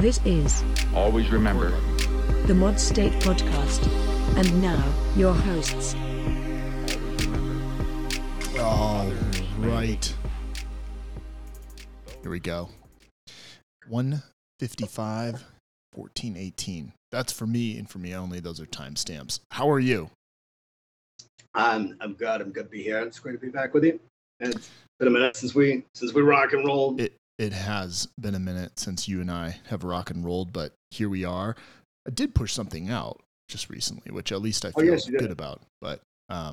This is Always Remember the Mod State Podcast. And now, your hosts. All right. Here we go. 1:55, 14:18. That's for me and for me only. Those are timestamps. How are you? I'm good. I'm good to be here. It's great to be back with you. It's been a minute since we rock and rolled. It has been a minute since you and I have rock and rolled, but here we are. I did push something out just recently, which at least I feel good about. But I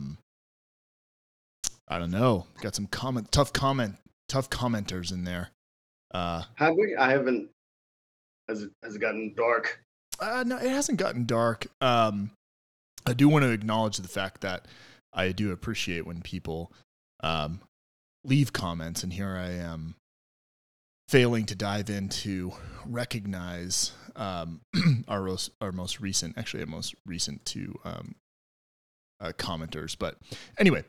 don't know. Got some tough commenters in there. Have we? I haven't. Has it gotten dark? No, it hasn't gotten dark. I do want to acknowledge the fact that I do appreciate when people leave comments, and here I am failing to dive in to recognize our most recent commenters. But anyway,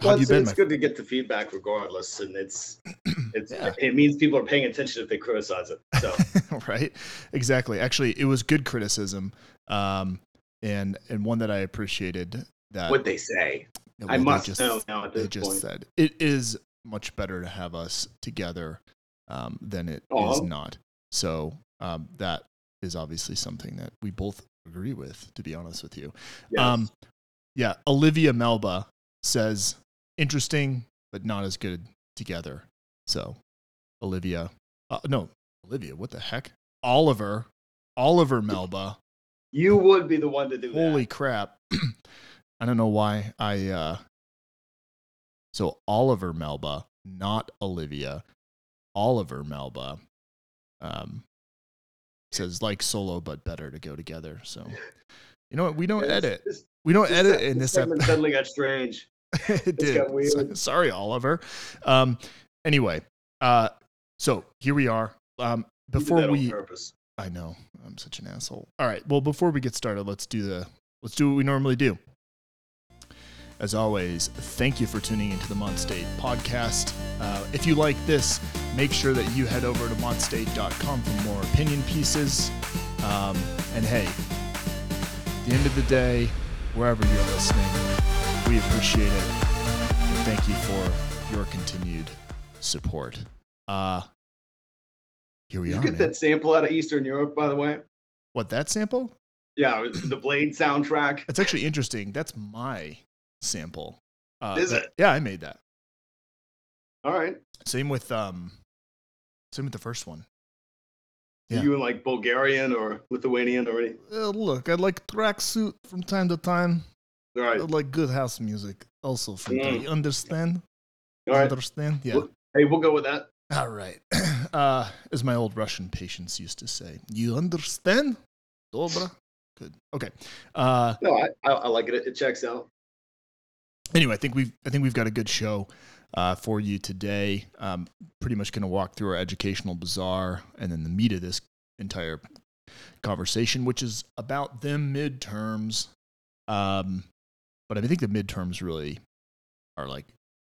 it's good to get the feedback regardless, and it's yeah. It means people are paying attention if they criticize it. So right, exactly. Actually, it was good criticism, and one that I appreciated. That what they say. I must know now at this point. They just said it is much better to have us together than it is not. So that is obviously something that we both agree with, to be honest with you. Yes. Yeah, Olivia Melba says, interesting, but not as good together. So Olivia, what the heck? Oliver Melba. You would be the one to do that. Holy crap. I don't know why so Oliver Melba, not Olivia. Oliver Melba says like solo, but better to go together. So, you know what? We don't edit in this episode. Suddenly got strange. It did. Got weird. Sorry, Oliver. Anyway, so here we are. I know I'm such an asshole. All right. Well, before we get started, let's do what we normally do. As always, thank you for tuning into the Mont State podcast. If you like this, make sure that you head over to montstate.com for more opinion pieces. And hey, at the end of the day, wherever you're listening, we appreciate it. And thank you for your continued support. Here we are. Did you get that sample out of Eastern Europe, by the way? What, that sample? Yeah, the Blade soundtrack. That's actually interesting. That's my sample. Is it? Yeah, I made that. All right. Same with the first one. Yeah. Are you in like Bulgarian or Lithuanian already? Look, I like tracksuit from time to time. All right. I like good house music also from you understand? All right. Understand? Yeah. Hey, we'll go with that. All right. As my old Russian patients used to say, you understand? Dobra. Good. Okay. No, I like it. It checks out. Anyway, I think we've got a good show for you today. Pretty much going to walk through our educational bazaar and then the meat of this entire conversation, which is about them midterms. But I think the midterms really are like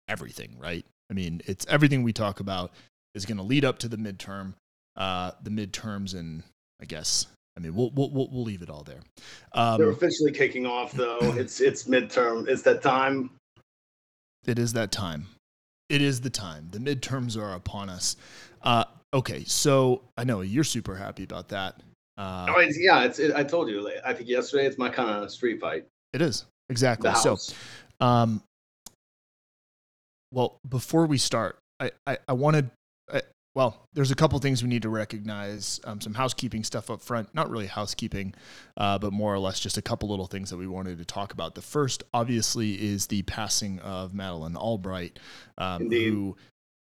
everything, right? I mean, it's everything we talk about is going to lead up to the midterm. The midterms, and I guess. I mean, we'll leave it all there. They're officially kicking off, though. It's midterm. It's that time. It is that time. It is the time. The midterms are upon us. Okay, so I know you're super happy about that. I told you. I think yesterday it's my kind of street fight. It is, exactly. So, well, before we start, I wanted. Well, there's a couple things we need to recognize, some housekeeping stuff up front, not really housekeeping, but more or less just a couple little things that we wanted to talk about. The first, obviously, is the passing of Madeleine Albright, who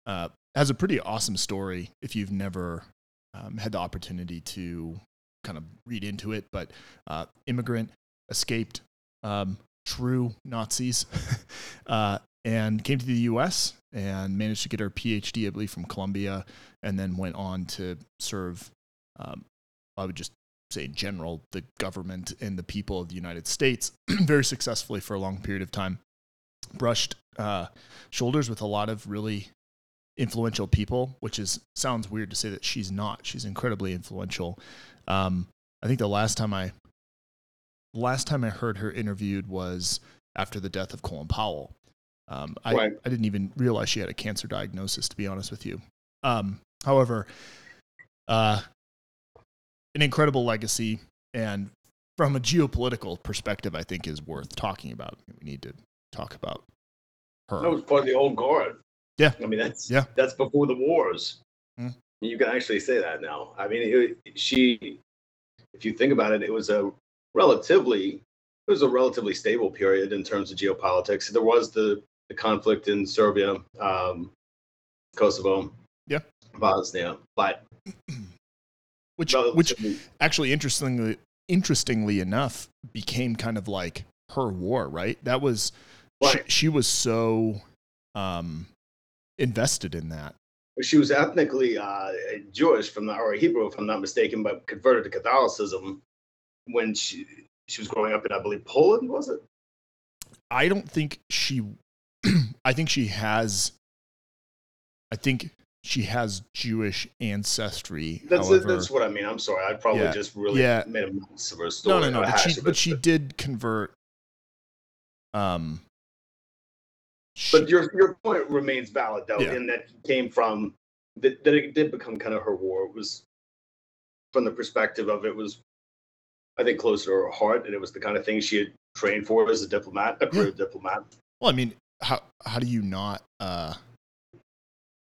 has a pretty awesome story if you've never had the opportunity to kind of read into it, but immigrant, escaped, true Nazis, and came to the U.S., and managed to get her PhD, I believe, from Columbia, and then went on to serve, I would just say in general, the government and the people of the United States very successfully for a long period of time. Brushed shoulders with a lot of really influential people, which is sounds weird to say that she's not. She's incredibly influential. I think the last time I heard her interviewed was after the death of Colin Powell. I didn't even realize she had a cancer diagnosis, to be honest with you. However, an incredible legacy, and from a geopolitical perspective, I think is worth talking about. We need to talk about her. That was part of the old guard. Yeah. I mean, that's before the wars. Mm. You can actually say that now. I mean, if you think about it, it was a relatively stable period in terms of geopolitics. There was the conflict in Serbia, Kosovo, Bosnia, but which actually interestingly enough became kind of like her war, right? That was she was so invested in that. She was ethnically Jewish or Hebrew, if I'm not mistaken, but converted to Catholicism when she was growing up in, I believe, Poland, was it? I don't think she. I think she has Jewish ancestry. That's what I mean. I'm sorry. I probably just really made a mess of her story. No. But she did convert. But your point remains valid, though, in that it came from that it did become kind of her war. It was from the perspective of it was, I think, closer to her heart, and it was the kind of thing she had trained for as a diplomat, a career diplomat. Well, I mean, how do you not? I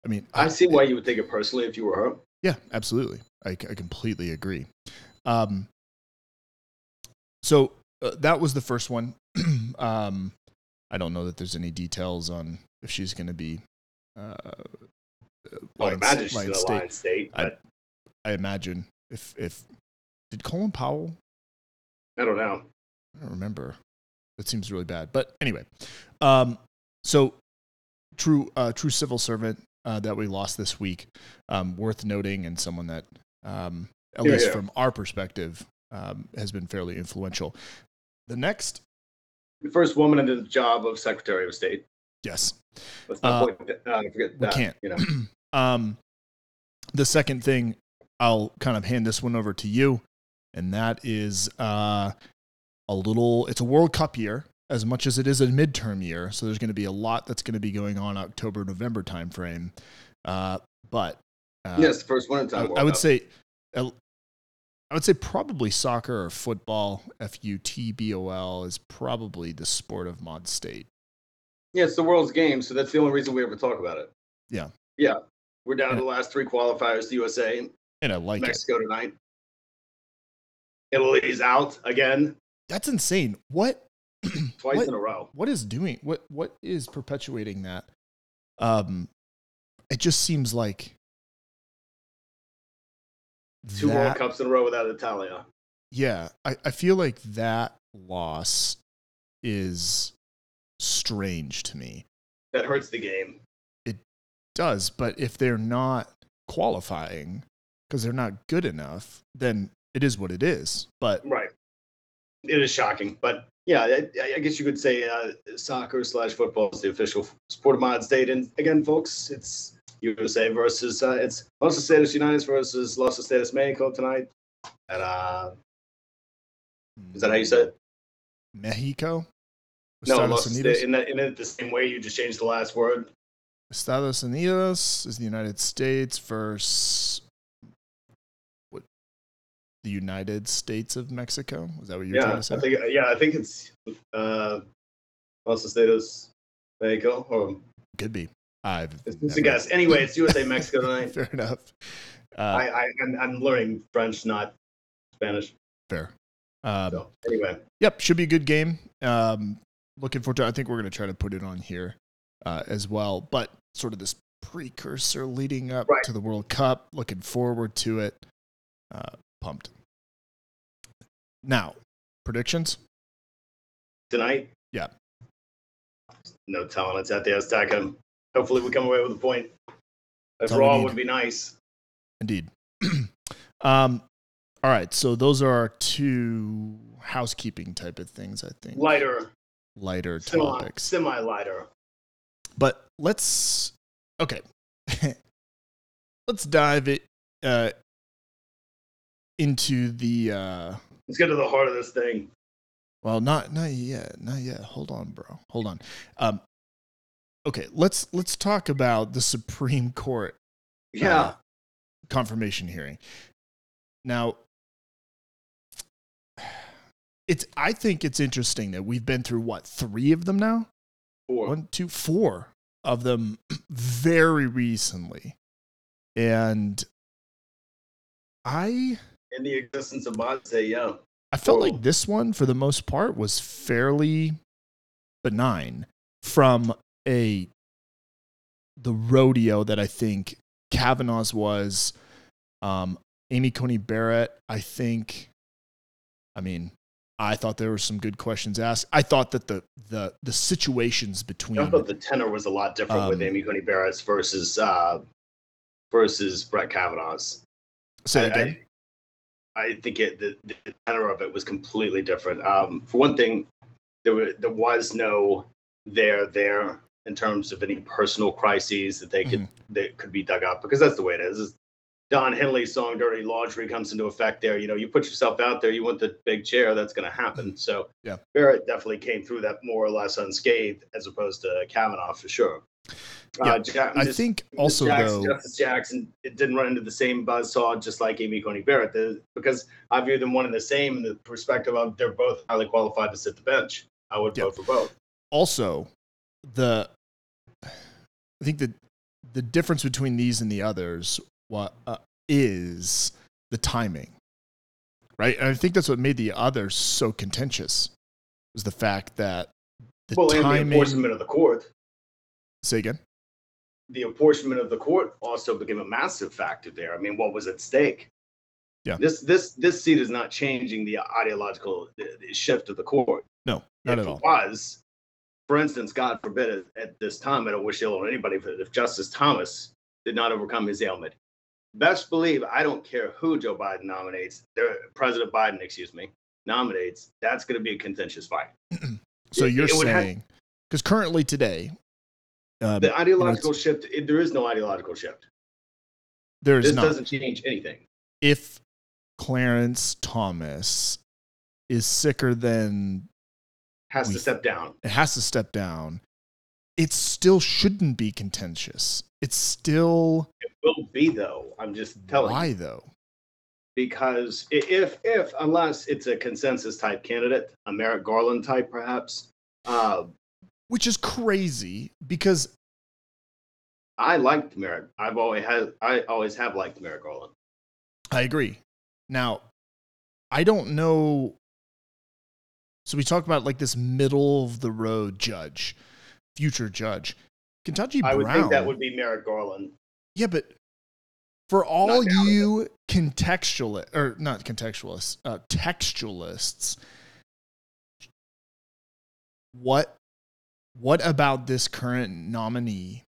mean, I see why you would think it personally if you were her. Yeah, absolutely. I completely agree. So that was the first one. I don't know that there's any details on if she's going to be. I imagine she's in a line state. I imagine if did Colin Powell? I don't know. I don't remember. That seems really bad. But anyway, so true civil servant that we lost this week, worth noting, and someone that at least from our perspective has been fairly influential. The first woman in the job of Secretary of State. Yes. Let's not forget that. We can't. You know. The second thing, I'll kind of hand this one over to you, and that is it's a World Cup year as much as it is a midterm year, so there's going to be a lot that's going to be going on October, November timeframe. Yes, the first one time. I would say probably soccer or football, FUTBOL, is probably the sport of Mont State. Yeah, it's the world's game, so that's the only reason we ever talk about it. Yeah. Yeah. We're down to the last three qualifiers, the USA. And I like Mexico tonight. Italy's out again. That's insane. What? Twice in a row. What is perpetuating that? It just seems like two World Cups in a row without Italia. Yeah. I feel like that loss is strange to me. That hurts the game. It does, but if they're not qualifying because they're not good enough, then it is what it is. But right. It is shocking. But yeah, I guess you could say soccer / football is the official sport of Mod State. And again, folks, it's USA versus it's Los Estados Unidos versus Los Estados Mexico tonight. And is that how you say it? Mexico? No, Los Estados. In it the same way you just changed the last word. Estados Unidos is the United States versus what? The United States of Mexico? Is that what you're trying to say? I think it's Los Estados Mexico. Or could be. It's a guess. Anyway, it's USA Mexico tonight. Fair enough. I'm learning French, not Spanish. Fair. So, anyway. Yep, should be a good game. Looking forward to it. I think we're going to try to put it on here as well. But sort of this precursor leading up to the World Cup. Looking forward to it. Pumped. Now, predictions? Tonight? Yeah. No telling. It's at the Azteca. Hopefully we come away with a point. A draw would be nice. Indeed. All right, so those are our two housekeeping type of things, I think. Lighter topics. Semi-lighter. But okay, Let's dive it into the. Let's get to the heart of this thing. Well, not yet. Hold on, bro. Hold on. Okay, let's talk about the Supreme Court. Yeah. Confirmation hearing. Now, I think it's interesting that we've been through what, 3 of them now? 4. 4 of them very recently. And in the existence of mods, yeah. I felt like this one, for the most part, was fairly benign from the rodeo that I think Kavanaugh's was. Amy Coney Barrett, I thought there were some good questions asked. I thought that the situations between... I thought the tenor was a lot different with Amy Coney Barrett's versus Brett Kavanaugh's. Say again? I think the tenor of it was completely different. For one thing, there was no there in terms of any personal crises that they could that could be dug up, because that's the way it is. It's Don Henley's song "Dirty Laundry" comes into effect there. You know, you put yourself out there, you want the big chair, that's going to happen. So yeah. Barrett definitely came through that more or less unscathed, as opposed to Kavanaugh for sure. Yeah, Justice Jackson, it didn't run into the same buzzsaw, just like Amy Coney Barrett, because I view them one and the same in the perspective of they're both highly qualified to sit the bench. I would vote for both. Also, I think that the difference between these and the others is the timing, right? And I think that's what made the others so contentious, was the fact that the enforcement of the court. Say again? The apportionment of the court also became a massive factor there. I mean, what was at stake? Yeah. This seat is not changing the ideological shift of the court. No, not at all. If it was, for instance, God forbid, at this time, I don't wish ill on anybody, but if Justice Thomas did not overcome his ailment, best believe, I don't care who Joe Biden nominates, President Biden, nominates, that's going to be a contentious fight. So you're saying, because currently today, the ideological shift, there is no ideological shift. There is not. This doesn't change anything. If Clarence Thomas is sicker than... Has to step down. It has to step down. It still shouldn't be contentious. It's still... It will be, though. I'm just telling you. Why, though? Because unless it's a consensus-type candidate, a Merrick Garland type, perhaps... Which is crazy, because I liked Merrick. I always have liked Merrick Garland. I agree. Now, I don't know. So we talk about like this middle of the road judge, future judge, Ketanji Brown. I would think that would be Merrick Garland. Yeah, but for all you textualists, what about this current nominee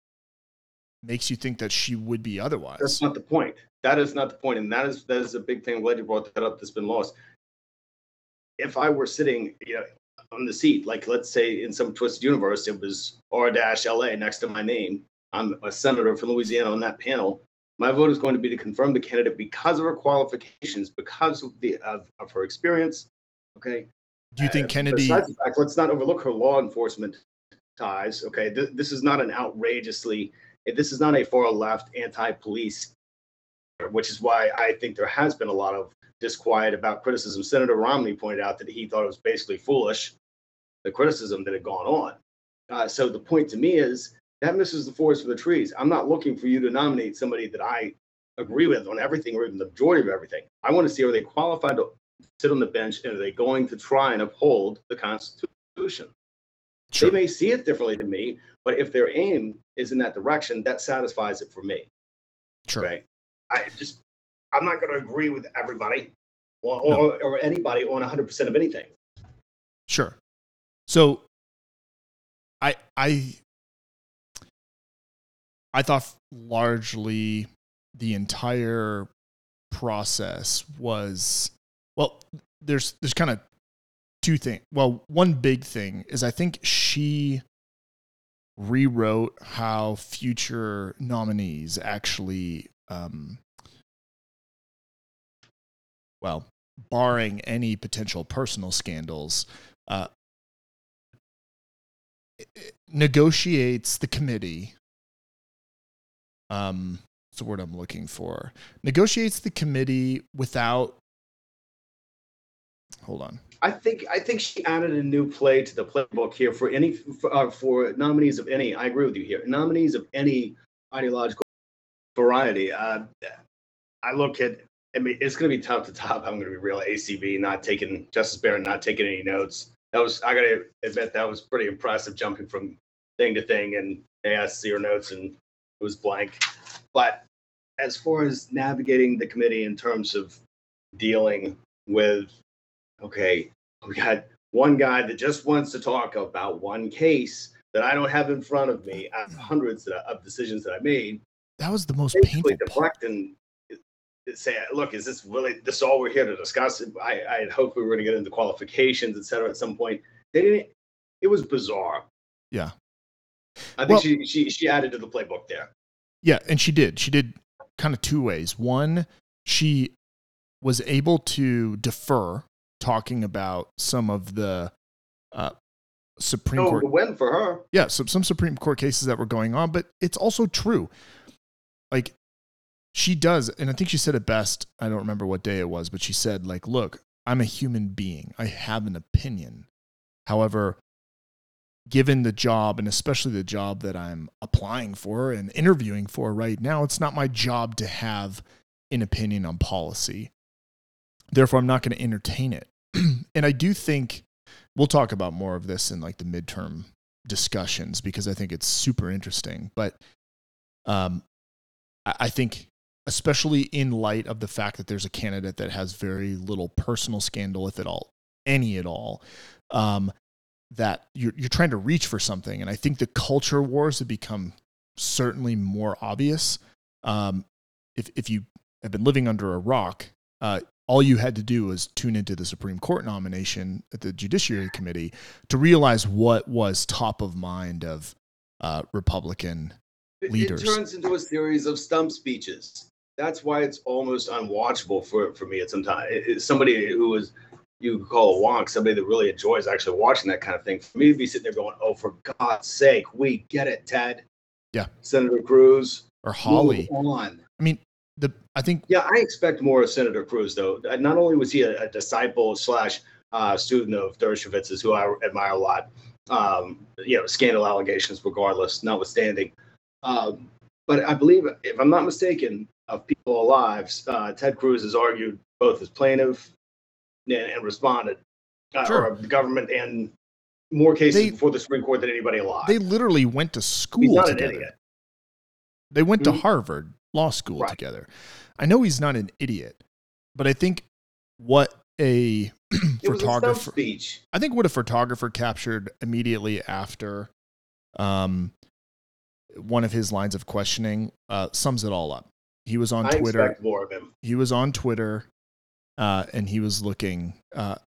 makes you think that she would be otherwise? That's not the point. That is not the point. And that is a big thing. I'm glad you brought that up. That's been lost. If I were sitting on the seat, like let's say in some twisted universe, it was R-LA next to my name. I'm a senator from Louisiana on that panel. My vote is going to be to confirm the candidate because of her qualifications, because of her experience. Okay. Do you think Kennedy... Besides the fact, let's not overlook her law enforcement ties. Okay, this is not an outrageously, this is not a far left anti-police, which is why I think there has been a lot of disquiet about criticism. Senator Romney pointed out that he thought it was basically foolish, the criticism that had gone on. So the point to me is that misses the forest for the trees. I'm not looking for you to nominate somebody that I agree with on everything or even the majority of everything. I want to see, are they qualified to sit on the bench, and are they going to try and uphold the Constitution? Sure. They may see it differently than me, but if their aim is in that direction, that satisfies it for me. Sure. Right? I'm not going to agree with everybody or anybody on 100% of anything. Sure. So I thought largely the entire process was, well, there's kind of two things. Well, one big thing is I think she rewrote how future nominees actually, well, barring any potential personal scandals, negotiates the committee. That's the word I'm looking for. Negotiates the committee without. Hold on. I think she added a new play to the playbook here for any for nominees of any. I agree with you here. Nominees of any ideological variety. I look at. I mean, it's going to be tough to top. I'm going to be real. ACB not taking Justice Barrett, not taking any notes. That was, I got to admit, that was pretty impressive, jumping from thing to thing, and they asked zero notes and it was blank. But as far as navigating the committee in terms of dealing with, okay, we got one guy that just wants to talk about one case that I don't have in front of me, hundreds of decisions that I made. That was the most painful part. Say, look, is this really this all we're here to discuss? I had hoped we were going to get into qualifications, et cetera, at some point. They didn't. It was bizarre. Yeah, I think she added to the playbook there. Yeah, and she did. She did kind of two ways. One, she was able to defer talking about some of the Supreme Court. The win for her. Yeah, some Supreme Court cases that were going on, but it's also true, like. She does, and I think she said it best, I don't remember what day it was, but she said, like, look, I'm a human being. I have an opinion. However, given the job, and especially the job that I'm applying for and interviewing for right now, it's not my job to have an opinion on policy. Therefore, I'm not going to entertain it. And I do think we'll talk about more of this in, like, the midterm discussions, because I think it's super interesting. But I think... especially in light of the fact that there's a candidate that has very little personal scandal, if at all, any at all, that you're trying to reach for something. And I think the culture wars have become certainly more obvious. If you have been living under a rock, all you had to do was tune into the Supreme Court nomination at the Judiciary Committee to realize what was top of mind of Republican leaders. It turns into a series of stump speeches. That's why it's almost unwatchable for me at some time. It's somebody who is, you could call a wonk, somebody that really enjoys actually watching that kind of thing. For me to be sitting there going, oh, for God's sake, we get it, Ted. Yeah. Senator Cruz. Or Hawley. Move on. I mean, I expect more of Senator Cruz, though. Not only was he a disciple / student of Dershowitz's, who I admire a lot, scandal allegations regardless, notwithstanding. But I believe, if I'm not mistaken, of People Alive, Ted Cruz has argued both as plaintiff and responded, sure. Or the government, and more cases before the Supreme Court than anybody alive. They literally went to school together. He's not an idiot. They went to Harvard Law School together. I know he's not an idiot, but I think what a photographer. I think what a photographer captured immediately after. One of his lines of questioning sums it all up. He was on Twitter. I expect more of him. He was on Twitter, and he was looking.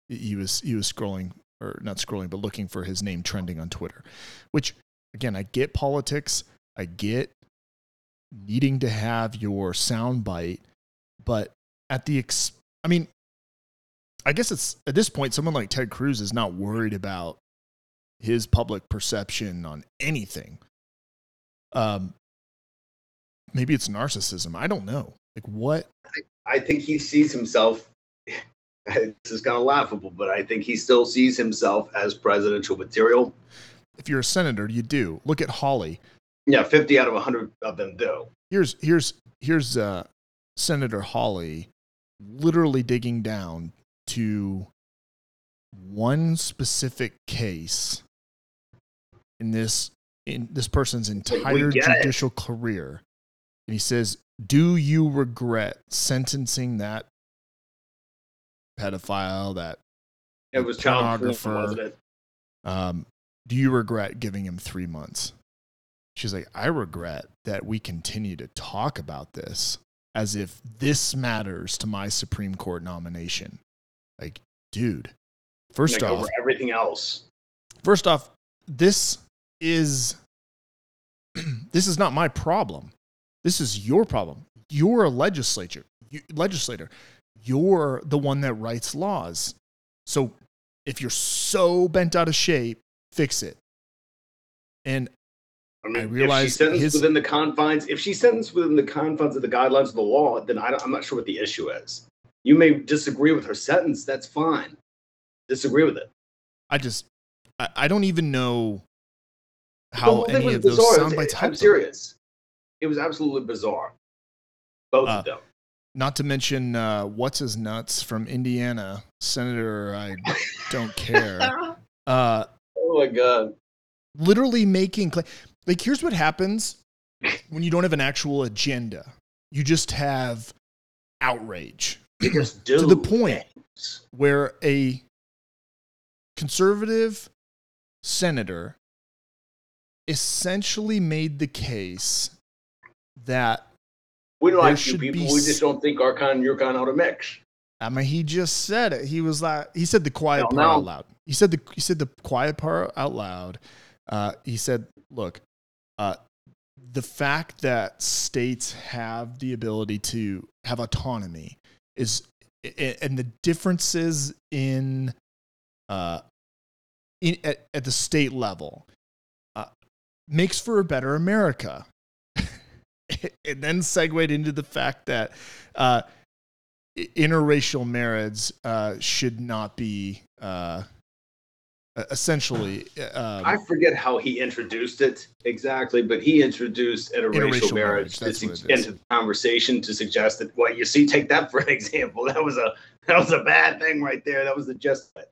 He was scrolling, or not scrolling, but looking for his name trending on Twitter. Which, again, I get politics. I get needing to have your soundbite, but at the I guess it's at this point, someone like Ted Cruz is not worried about his public perception on anything. Maybe it's narcissism. I don't know. Like what? I think he sees himself. This is kind of laughable, but I think he still sees himself as presidential material. If you're a senator, you do. Look at Hawley. Yeah, 50 out of 100 of them do. Here's Senator Hawley, literally digging down to one specific case in this person's entire judicial career. And he says, do you regret sentencing that pedophile, that it was pornographer? Wasn't it? Do you regret giving him 3 months? She's like, I regret that we continue to talk about this as if this matters to my Supreme Court nomination. Like, dude, first off, over everything else. First off, this is This is not my problem. This is your problem. You're a legislator. You're the one that writes laws. So if you're so bent out of shape, fix it. And I realize if she's sentenced within the confines of the guidelines of the law, then I'm not sure what the issue is. You may disagree with her sentence. That's fine. Disagree with it. I don't even know how any of those sound bites happened. I'm serious. It was absolutely bizarre. Both of them. Not to mention what's-his-nuts from Indiana, Senator, I don't care. Oh, my God. Literally making like, here's what happens when you don't have an actual agenda. You just have outrage to the point where a conservative senator essentially made the case that we don't like you people. We just don't think our kind and your kind ought to mix. I mean, he just said it. He was like, he said the quiet part out loud. He said the quiet part out loud. He said, look, the fact that states have the ability to have autonomy is, and the differences at the state level makes for a better America. And then segued into the fact that interracial marriage should not be essentially. I forget how he introduced it exactly, but he introduced interracial marriage into the conversation to suggest that. Well, you see, take that for an example. That was a bad thing right there. That was the gist of it.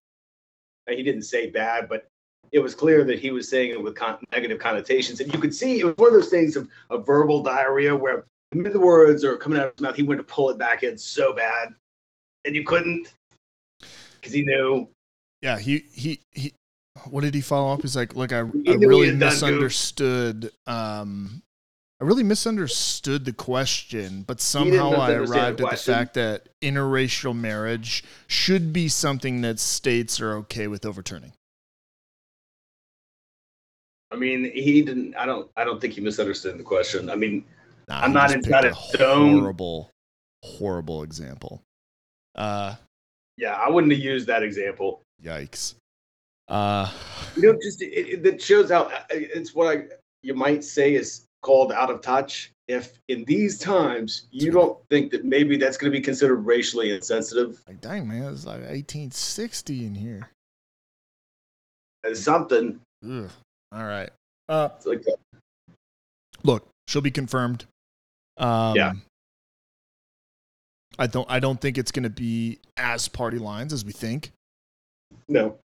He didn't say bad, but it was clear that he was saying it with negative connotations. And you could see it was one of those things of verbal diarrhea where the words are coming out of his mouth. He went to pull it back in so bad, and you couldn't because he knew. Yeah, he what did he follow up? He's like, look, I really misunderstood the question, but somehow I arrived at the fact that interracial marriage should be something that states are okay with overturning. I mean, he didn't. I don't think he misunderstood the question. I mean, I'm not inside a horrible, horrible example. Yeah, I wouldn't have used that example. Yikes. Just it shows how it's what you might say is called out of touch. If in these times you don't think that maybe that's going to be considered racially insensitive, like, dang man, it's like 1860 in here. Something. Ugh. All right. Look, she'll be confirmed. Yeah. I don't think it's going to be as party lines as we think. No.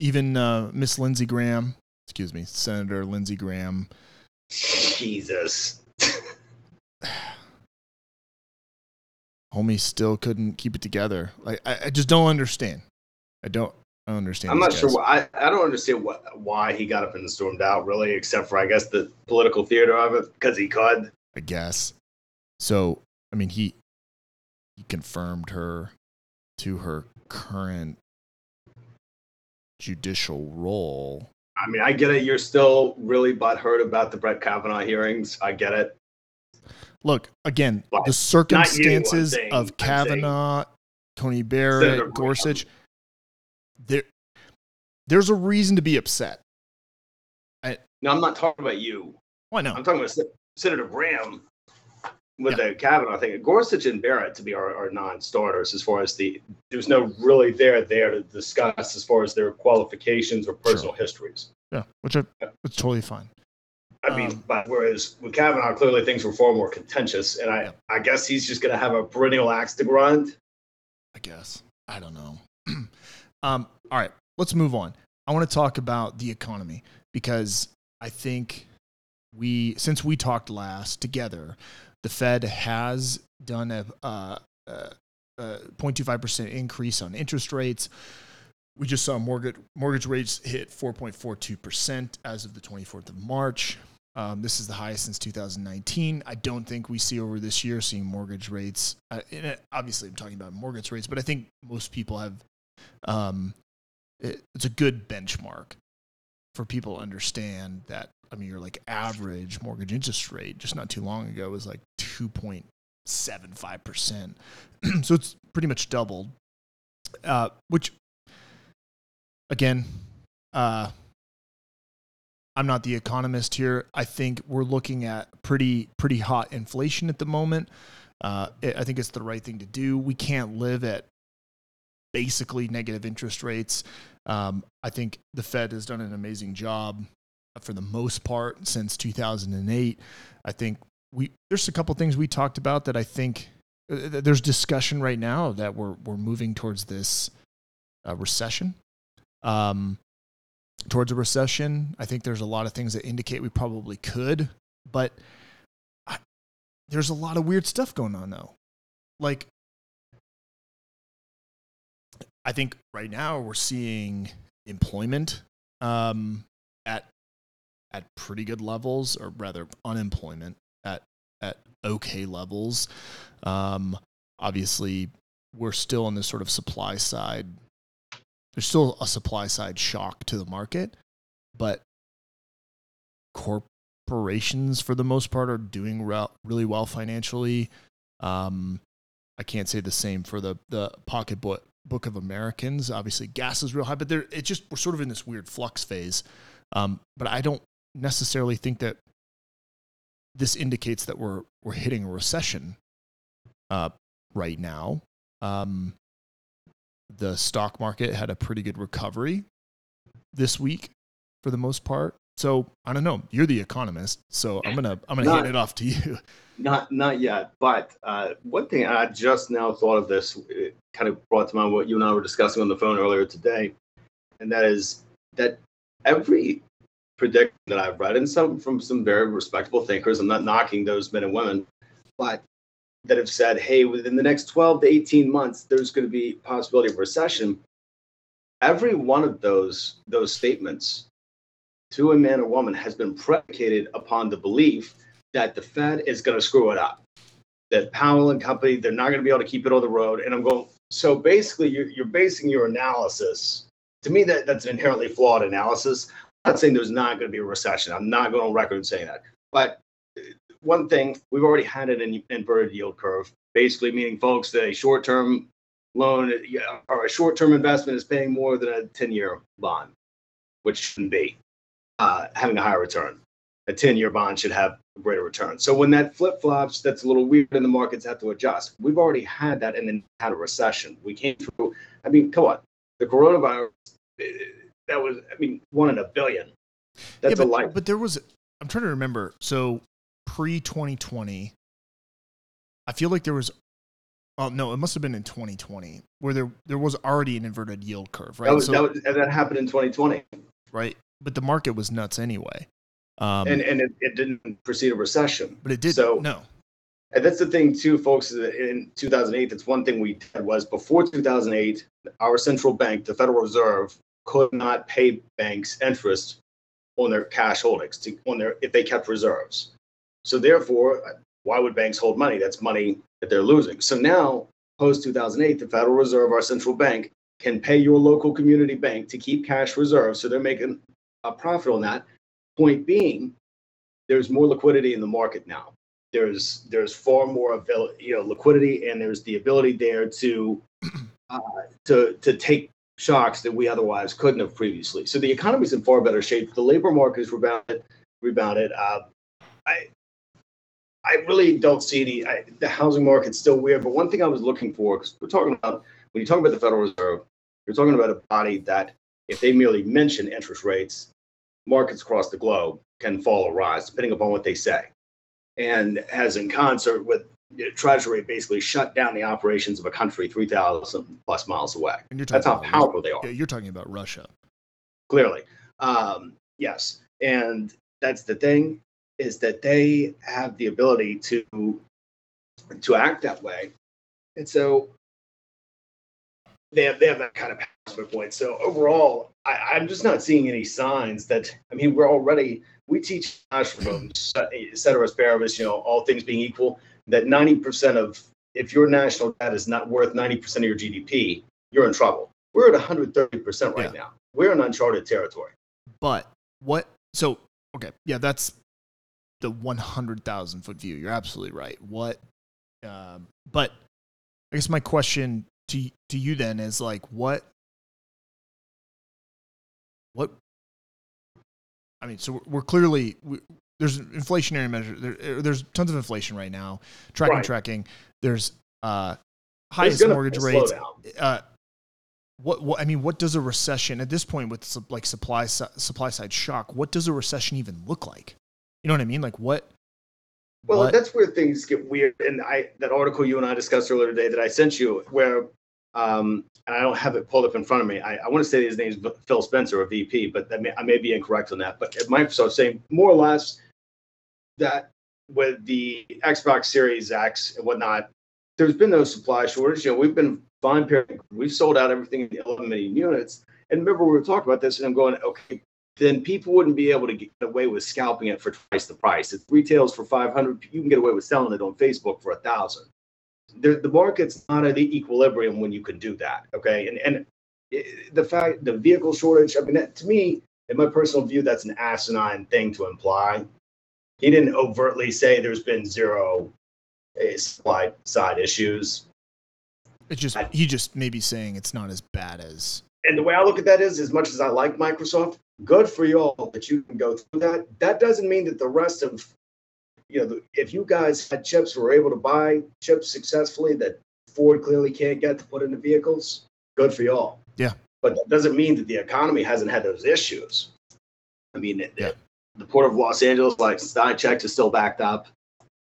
Even Miss Lindsey Graham, excuse me, Senator Lindsey Graham. Jesus. Homie still couldn't keep it together. Like I just don't understand. I don't understand. I'm not sure why. I don't understand why he got up and stormed out, really, except for, I guess, the political theater of it, because he could. I guess. So, I mean, he confirmed her to her current judicial role. I mean, I get it. You're still really butthurt about the Brett Kavanaugh hearings. I get it. Look, again, but the circumstances of Kavanaugh, Coney Barrett, Senator Gorsuch... There's a reason to be upset. I'm not talking about you. Why not? I'm talking about Senator Graham with the Kavanaugh thing. Gorsuch and Barrett, to me, are non-starters as far as there's no really there to discuss as far as their qualifications or personal histories. Yeah, which totally fine. I mean, but whereas with Kavanaugh, clearly things were far more contentious, and I guess he's just going to have a perennial axe to grind. I guess. I don't know. All right, let's move on. I want to talk about the economy because I think since we talked last together, the Fed has done a 0.25% increase on interest rates. We just saw mortgage rates hit 4.42% as of the 24th of March. This is the highest since 2019. I don't think we see over this year seeing mortgage rates. Obviously, I'm talking about mortgage rates, but I think most people have. It's a good benchmark. for people to understand that, I mean, your like average mortgage interest rate just not too long ago was like 2.75%. So it's pretty much doubled, which again, I'm not the economist here. I think we're looking at pretty hot inflation at the moment. I think it's the right thing to do. We can't live at basically negative interest rates. I think the Fed has done an amazing job for the most part since 2008. I think there's a couple things we talked about that I think there's discussion right now that we're moving towards this recession. Towards a recession. I think there's a lot of things that indicate we probably could, but there's a lot of weird stuff going on though. Like, I think right now we're seeing employment at pretty good levels, or rather unemployment at okay levels. Obviously, we're still on this sort of supply side. There's still a supply side shock to the market, but corporations for the most part are doing really well financially. I can't say the same for the pocketbook of Americans. Obviously, gas is real high, but it's just we're sort of in this weird flux phase. But I don't necessarily think that this indicates that we're hitting a recession right now. The stock market had a pretty good recovery this week for the most part. So I don't know. You're the economist, so I'm gonna hand it off to you. Not yet, but one thing I just now thought of this, it kind of brought to mind what you and I were discussing on the phone earlier today, and that is that every prediction that I've read, and from some very respectable thinkers, I'm not knocking those men and women, but that have said, hey, within the next 12 to 18 months, there's going to be possibility of recession. Every one of those statements to a man or woman has been predicated upon the belief that the Fed is going to screw it up, that Powell and company, they're not going to be able to keep it on the road. And I'm going, so basically you're basing your analysis. To me, that's an inherently flawed analysis. I'm not saying there's not going to be a recession. I'm not going on record saying that. But one thing, we've already had an inverted yield curve, basically meaning, folks, that a short-term loan or a short-term investment is paying more than a 10-year bond, which shouldn't be having a higher return. A 10-year bond should have a greater return. So when that flip-flops, that's a little weird, and the markets have to adjust. We've already had that and then had a recession. We came through. I mean, come on. The coronavirus, that was, I mean, 1 in a billion. That's a life. But there was, I'm trying to remember, so pre-2020, I feel like there was, oh no, it must have been in 2020 where there was already an inverted yield curve, right? That happened in 2020, right? But the market was nuts anyway, and it didn't precede a recession, but it did. So no, and that's the thing too, folks. In 2008, that's one thing we did was before 2008, our central bank, the Federal Reserve, could not pay banks interest on their cash holdings if they kept reserves. So therefore, why would banks hold money? That's money that they're losing. So now, post-2008, the Federal Reserve, our central bank, can pay your local community bank to keep cash reserves. So they're making a profit on that. Point being, there's more liquidity in the market now. There's far more liquidity, and there's the ability there to take shocks that we otherwise couldn't have previously. So the economy's in far better shape. The labor market has rebounded. I really don't see the housing market's still weird, but one thing I was looking for, because when you talk about the Federal Reserve, you're talking about a body that if they merely mention interest rates, markets across the globe can fall or rise, depending upon what they say. And as in concert with Treasury basically shut down the operations of a country 3,000 plus miles away. That's how powerful they are. Yeah, you're talking about Russia. Clearly. Yes. And that's the thing, is that they have the ability to act that way, and so they have that kind of power point. So overall, I'm just not seeing any signs that, I mean, we teach mushrooms, ceteris paribus, all things being equal, that 90% of, if your national debt is not worth 90% of your GDP, you're in trouble. We're at 130% right now. We're in uncharted territory. But what? So, okay. Yeah, that's the 100,000 foot view. You're absolutely right. What? But I guess my question to you then is like, what? I mean, so we're clearly, there's an inflationary measure. There's tons of inflation right now. Tracking. There's highest mortgage rates. What? I mean, what does a recession at this point with like supply side shock? What does a recession even look like? You know what I mean? Like what? Well, what? That's where things get weird. And that article you and I discussed earlier today that I sent you, where and I don't have it pulled up in front of me. I want to say his name is Phil Spencer, a VP, but I may be incorrect on that. But it might so saying more or less that with the Xbox Series X and whatnot, there's been no supply shortage. You know, we've been fine. We've sold out everything in 11 million units. And remember, we were talking about this, and I'm going, okay, then people wouldn't be able to get away with scalping it for twice the price. It retails for $500. You can get away with selling it on Facebook for $1,000. The market's not at the equilibrium when you can do that. Okay, and the vehicle shortage. I mean, that, to me, in my personal view, that's an asinine thing to imply. He didn't overtly say there's been zero supply side issues. It's just he just maybe saying it's not as bad as. And the way I look at that is, as much as I like Microsoft, good for you all that you can go through that. That doesn't mean that the rest of, you know, if you guys had chips, were able to buy chips successfully that Ford clearly can't get to put into vehicles, good for you all. Yeah. But that doesn't mean that the economy hasn't had those issues. I mean, the Port of Los Angeles, like I checked, is still backed up.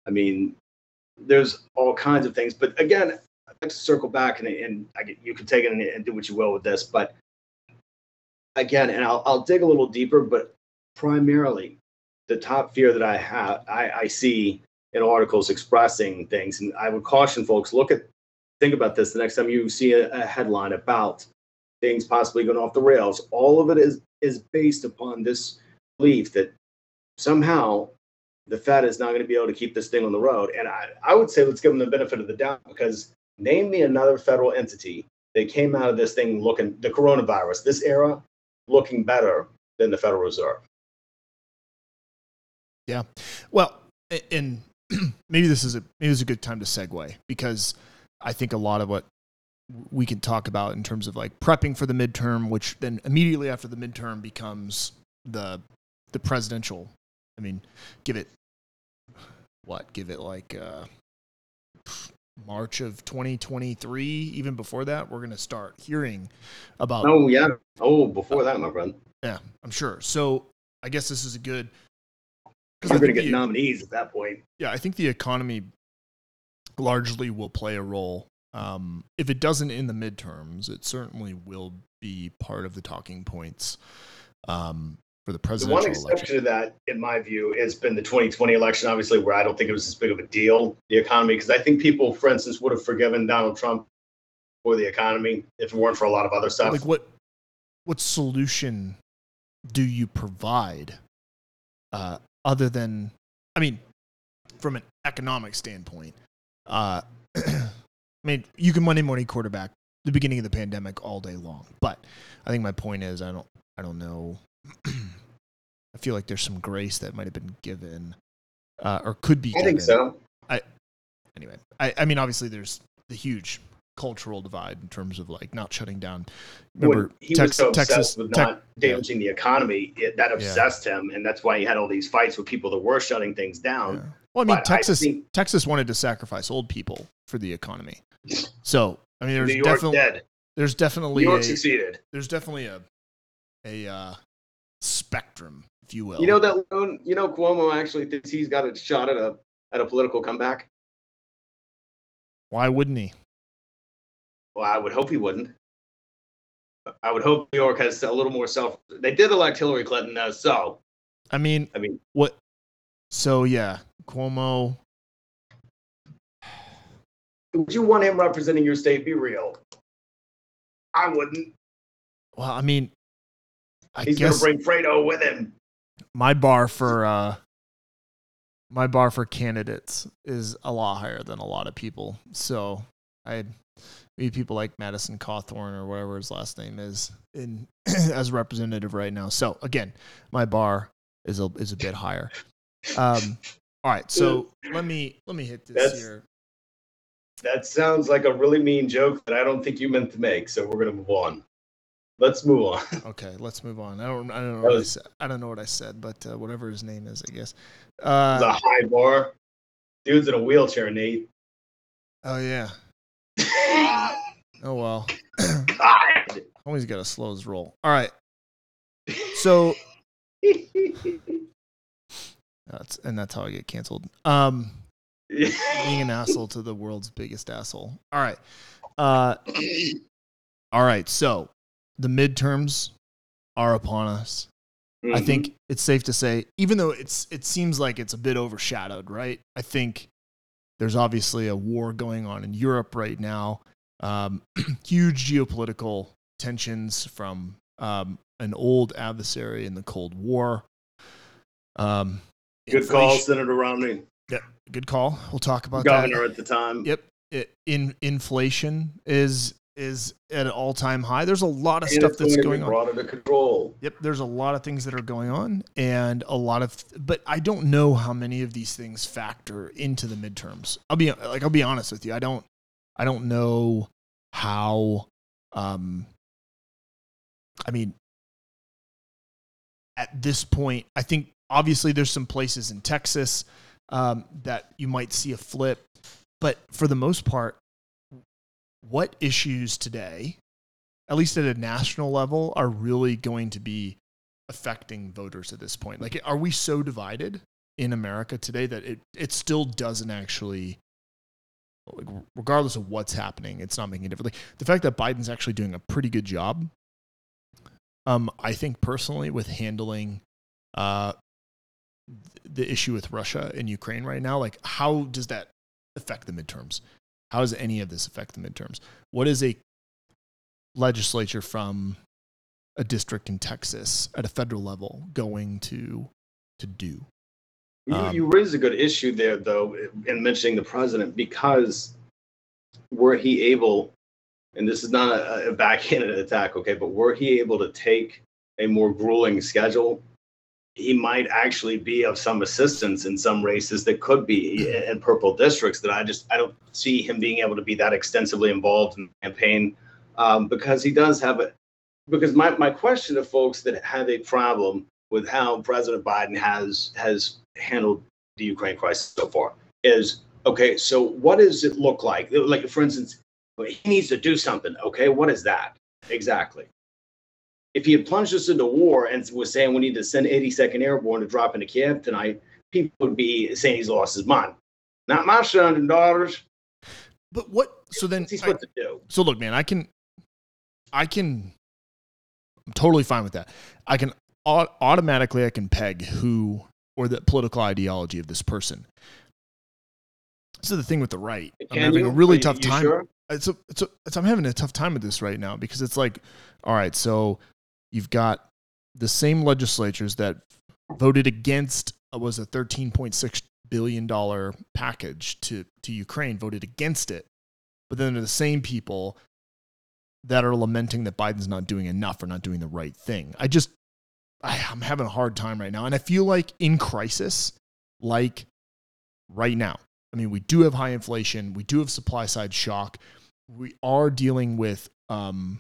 I mean, there's all kinds of things. But again, I'd like to circle back, and you can take it and do what you will with this. But again, and I'll dig a little deeper, but primarily the top fear that I have, I see in articles expressing things, and I would caution folks, think about this the next time you see a headline about things possibly going off the rails. All of it is based upon this belief that somehow the Fed is not going to be able to keep this thing on the road. And I would say let's give them the benefit of the doubt, because name me another federal entity that came out of this thing looking, the coronavirus, this era, looking better than the Federal Reserve. Yeah. Well, and maybe this is a good time to segue, because I think a lot of what we can talk about in terms of like prepping for the midterm, which then immediately after the midterm becomes the presidential. I mean, give it like March of 2023, even before that, we're going to start hearing about. Oh, yeah. Oh, before that, my brother. Yeah, I'm sure. So I guess this is a good. We're going to get nominees at that point. Yeah, I think the economy largely will play a role. If it doesn't in the midterms, it certainly will be part of the talking points for the presidential election. The one exception to that, in my view, has been the 2020 election, obviously, where I don't think it was as big of a deal, the economy, because I think people, for instance, would have forgiven Donald Trump for the economy if it weren't for a lot of other stuff. Like what solution do you provide? Other than, I mean, from an economic standpoint, I mean, you can Monday morning quarterback the beginning of the pandemic all day long, but I think my point is, I don't know. I feel like there's some grace that might have been given, or could be given. I think so. I mean, obviously there's the huge cultural divide in terms of like not shutting down. Remember, he was so obsessed with not damaging the economy, that obsessed him, and that's why he had all these fights with people that were shutting things down. Yeah. Well, I mean, Texas wanted to sacrifice old people for the economy. So, I mean, there's definitely a spectrum, if you will. You know Cuomo actually thinks he's got a shot at a political comeback. Why wouldn't he? Well, I would hope he wouldn't. I would hope New York has a little more self. They did elect Hillary Clinton, though, so. I mean, what? So, yeah, Cuomo. Would you want him representing your state? Be real. I wouldn't. Well, I mean, he's going to bring Fredo with him. My bar for candidates is a lot higher than a lot of people, so. I mean, people like Madison Cawthorn or whatever his last name is in as representative right now. So again, my bar is a bit higher. All right, so let me hit this here. That sounds like a really mean joke that I don't think you meant to make. So we're gonna move on. Let's move on. Okay, let's move on. I don't know. I don't know what I said, but whatever his name is, I guess. It's a high bar. Dude's in a wheelchair, Nate. Oh yeah. Oh well. God. Always gotta slow his roll. All right. So. That's how I get canceled. Being an asshole to the world's biggest asshole. All right. So the midterms are upon us. Mm-hmm. I think it's safe to say, even though it seems like it's a bit overshadowed, right? I think there's obviously a war going on in Europe right now. Huge geopolitical tensions from an old adversary in the Cold War. Good call, Senator Romney. Yep, good call. We'll talk about that. Governor at the time. Yep. Inflation is at an all-time high. There's a lot of stuff that's going on. Brought under control. Yep, there's a lot of things that are going on, and but I don't know how many of these things factor into the midterms. I'll be honest with you. I don't know how. I mean, at this point, I think. Obviously, there's some places in Texas that you might see a flip, but for the most part, what issues today, at least at a national level, are really going to be affecting voters at this point? Like, are we so divided in America today that it still doesn't actually, like, regardless of what's happening, it's not making a difference? Like, the fact that Biden's actually doing a pretty good job, I think personally, with handling the issue with Russia and Ukraine right now, like, how does that affect the midterms? How does any of this affect the midterms? What is a legislature from a district in Texas at a federal level going to do? You raise a good issue there, though, in mentioning the president, because were he able, and this is not a backhanded attack, okay, but were he able to take a more grueling schedule, he might actually be of some assistance in some races that could be in purple districts that I don't see him being able to be that extensively involved in the campaign because he does have a – because my question to folks that have a problem with how President Biden has handled the Ukraine crisis so far is, okay, so what does it look like? Like, for instance, he needs to do something, okay? What is that exactly? If he had plunged us into war and was saying we need to send 82nd Airborne to drop into Kiev tonight, people would be saying he's lost his mind. Not my son and daughters. But what? So then, he's what to do. So look, man, I'm totally fine with that. I can automatically peg who or the political ideology of this person. So the thing with the right, I'm having a really tough time. Sure? I'm having a tough time with this right now because it's like, all right, so. You've got the same legislatures that voted against was a $13.6 billion package to Ukraine, voted against it. But then they're the same people that are lamenting that Biden's not doing enough or not doing the right thing. I'm having a hard time right now. And I feel like in crisis, like right now, I mean, we do have high inflation. We do have supply side shock. We are dealing with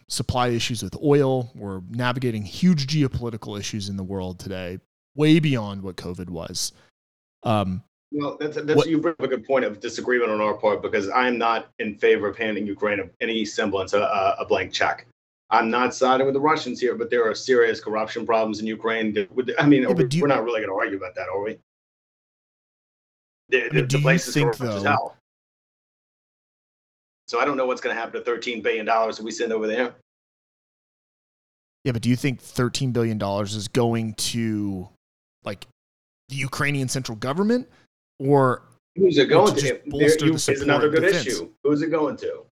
supply issues with oil. We're navigating huge geopolitical issues in the world today, way beyond what COVID was. You bring up a good point of disagreement on our part because I'm not in favor of handing Ukraine any semblance of a blank check. I'm not siding with the Russians here, but there are serious corruption problems in Ukraine. We're not really going to argue about that, are we? The place is corrupt as hell. So I don't know what's going to happen to $13 billion that we send over there. Yeah, but do you think $13 billion is going to, like, the Ukrainian central government? Or who's it going to? There's another good issue. Who's it going to?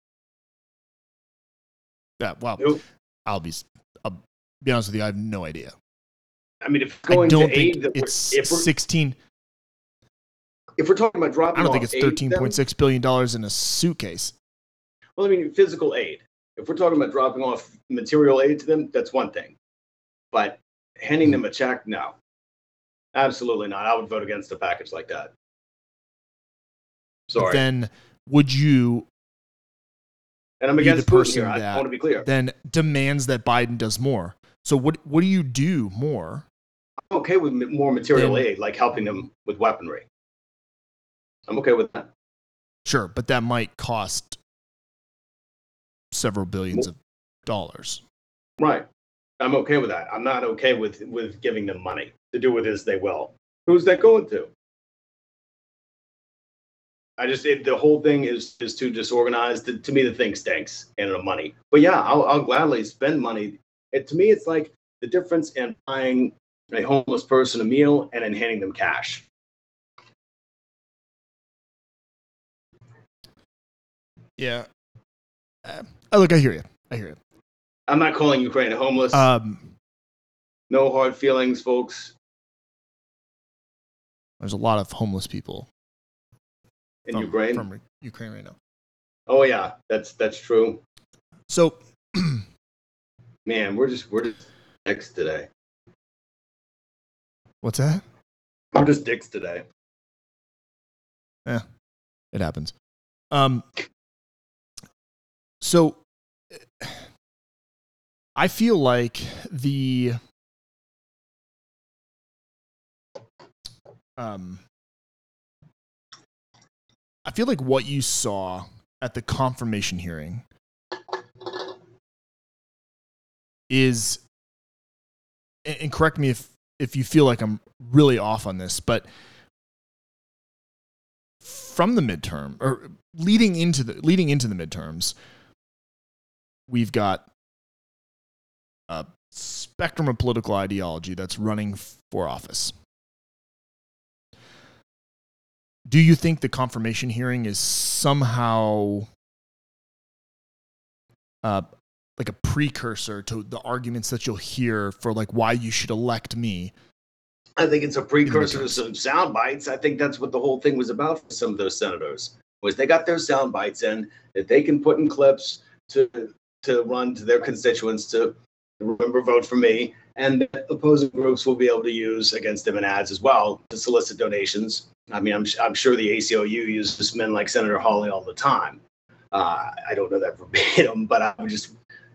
Yeah, well, nope. I'll be honest with you, I have no idea. I mean, if going to aid the if we're talking about dropping, I don't think it's $13.6 billion in a suitcase. Well, I mean, physical aid. If we're talking about dropping off material aid to them, that's one thing. But handing them a check, no. Absolutely not. I would vote against a package like that. Sorry. But then would you... And I'm against Putin here. I want to be clear. Then demands that Biden does more. So what do you do more? I'm okay with more material aid, like helping them with weaponry. I'm okay with that. Sure, but that might cost several billions of dollars. Right. I'm okay with that. I'm not okay with giving them money to do with as they will. Who's that going to? The whole thing is too disorganized. To me, the thing stinks and the money. But yeah, I'll gladly spend money. And to me, it's like the difference in buying a homeless person a meal and then handing them cash. Yeah. Look, I hear you. I'm not calling Ukraine homeless. No hard feelings, folks. There's a lot of homeless people from Ukraine right now. Oh yeah, that's true. So, man, we're just dicks today. What's that? We're just dicks today. Yeah, it happens. So, I feel like what you saw at the confirmation hearing is, and correct me if you feel like I'm really off on this, but from the midterm or leading into the midterms, we've got a spectrum of political ideology that's running for office. Do you think the confirmation hearing is somehow like a precursor to the arguments that you'll hear for like why you should elect me? I think it's a precursor to some sound bites. I think that's what the whole thing was about for some of those senators, was they got their sound bites in that they can put in clips to run to their constituents to remember, vote for me, and opposing groups will be able to use against them in ads as well to solicit donations. I mean, I'm sure the ACLU uses men like Senator Hawley all the time. I don't know that verbatim, but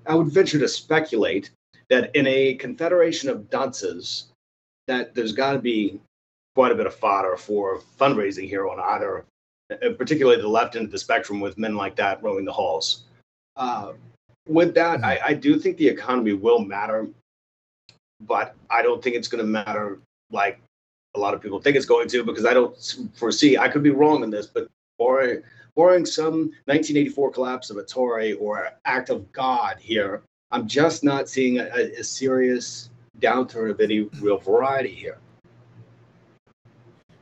I would venture to speculate that in a confederation of dunces, that there's got to be quite a bit of fodder for fundraising here on either, particularly the left end of the spectrum with men like that roaming the halls. With that, I do think the economy will matter, but I don't think it's going to matter like a lot of people think it's going to, because I don't foresee, I could be wrong in this, but barring some 1984 collapse of a Tory or act of God here, I'm just not seeing a serious downturn of any real variety here.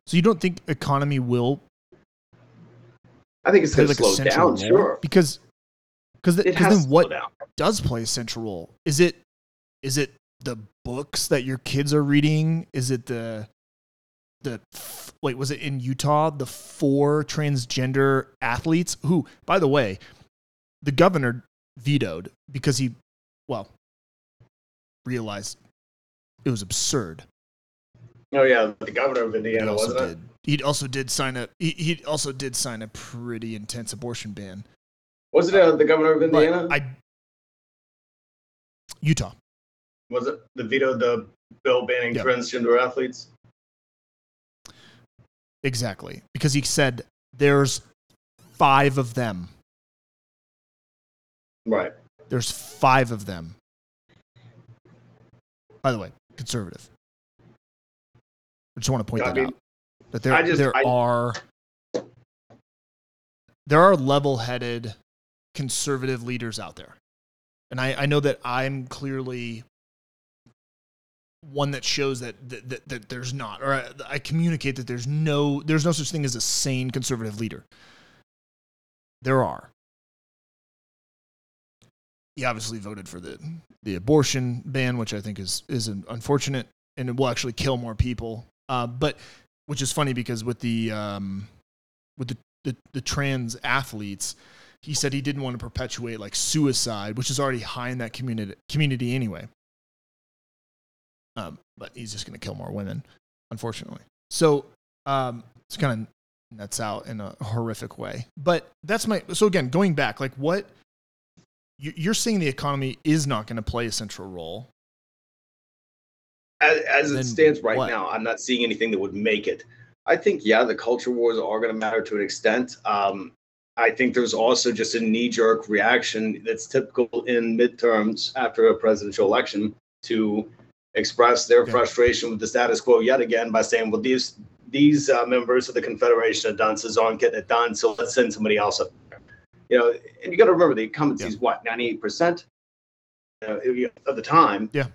So you don't think economy will? I think it's going to slow down, sure. Because then what does play a central role? Is it the books that your kids are reading? Is it was it in Utah, the 4 transgender athletes who, by the way, the governor vetoed because he, realized it was absurd. Oh yeah, the governor of Indiana, wasn't it? He also did sign a pretty intense abortion ban. Was it the governor of Indiana? Utah. Was it the veto, the bill banning transgender athletes? Exactly. Because he said there's 5 of them. Right. There's 5 of them. By the way, conservative. I just want to point out. That there are level-headed conservative leaders out there. And I know that I'm clearly one that shows that there's not, or I communicate that there's no such thing as a sane conservative leader. There are. He obviously voted for the abortion ban, which I think is unfortunate, and it will actually kill more people. But which is funny because with the trans athletes, He said he didn't want to perpetuate like suicide, which is already high in that community anyway. But he's just going to kill more women, unfortunately. So it's kind of nuts out in a horrific way. But that's my, so again, going back, like what you're seeing, the economy is not going to play a central role. As it stands right now, I'm not seeing anything that would make it. I think, yeah, the culture wars are going to matter to an extent. I think there's also just a knee-jerk reaction that's typical in midterms after a presidential election to express their frustration with the status quo yet again by saying, well, these members of the Confederation of Dunces aren't getting it done, so let's send somebody else up there. You know, and you got to remember the incumbency is what, 98% of the time? Yeah.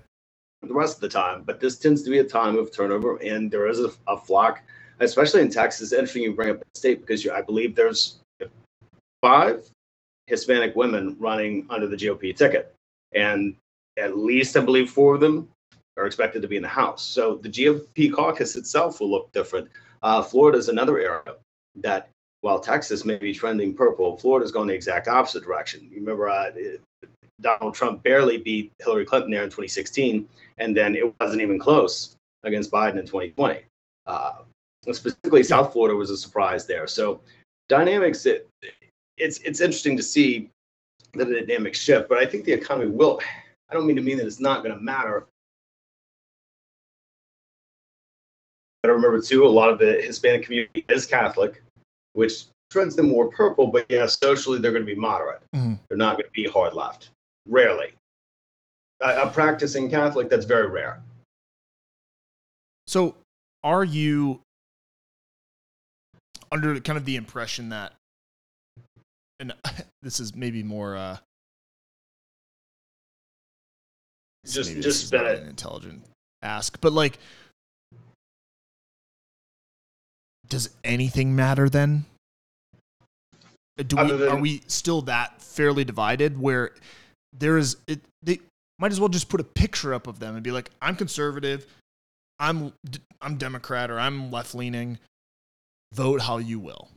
The rest of the time, but this tends to be a time of turnover, and there is a flock, especially in Texas. Interesting you bring up the state because I believe there's 5 Hispanic women running under the GOP ticket, and at least I believe 4 of them are expected to be in the House. So the GOP caucus itself will look different. Florida is another area that, while Texas may be trending purple, Florida's going the exact opposite direction. You remember Donald Trump barely beat Hillary Clinton there in 2016, and then it wasn't even close against Biden in 2020. Specifically, South Florida was a surprise there. So dynamics, it's interesting to see the dynamic shift, but I think the economy will. I don't mean that it's not going to matter. But I remember, too, a lot of the Hispanic community is Catholic, which trends them more purple, but, yeah, socially they're going to be moderate. Mm. They're not going to be hard left. Rarely. A practicing Catholic, that's very rare. So are you under kind of the impression that, and this is maybe more just that an intelligent ask, but like, does anything matter then? Are we still that fairly divided where there is, they might as well just put a picture up of them and be like, I'm conservative, I'm Democrat, or I'm left leaning. Vote how you will.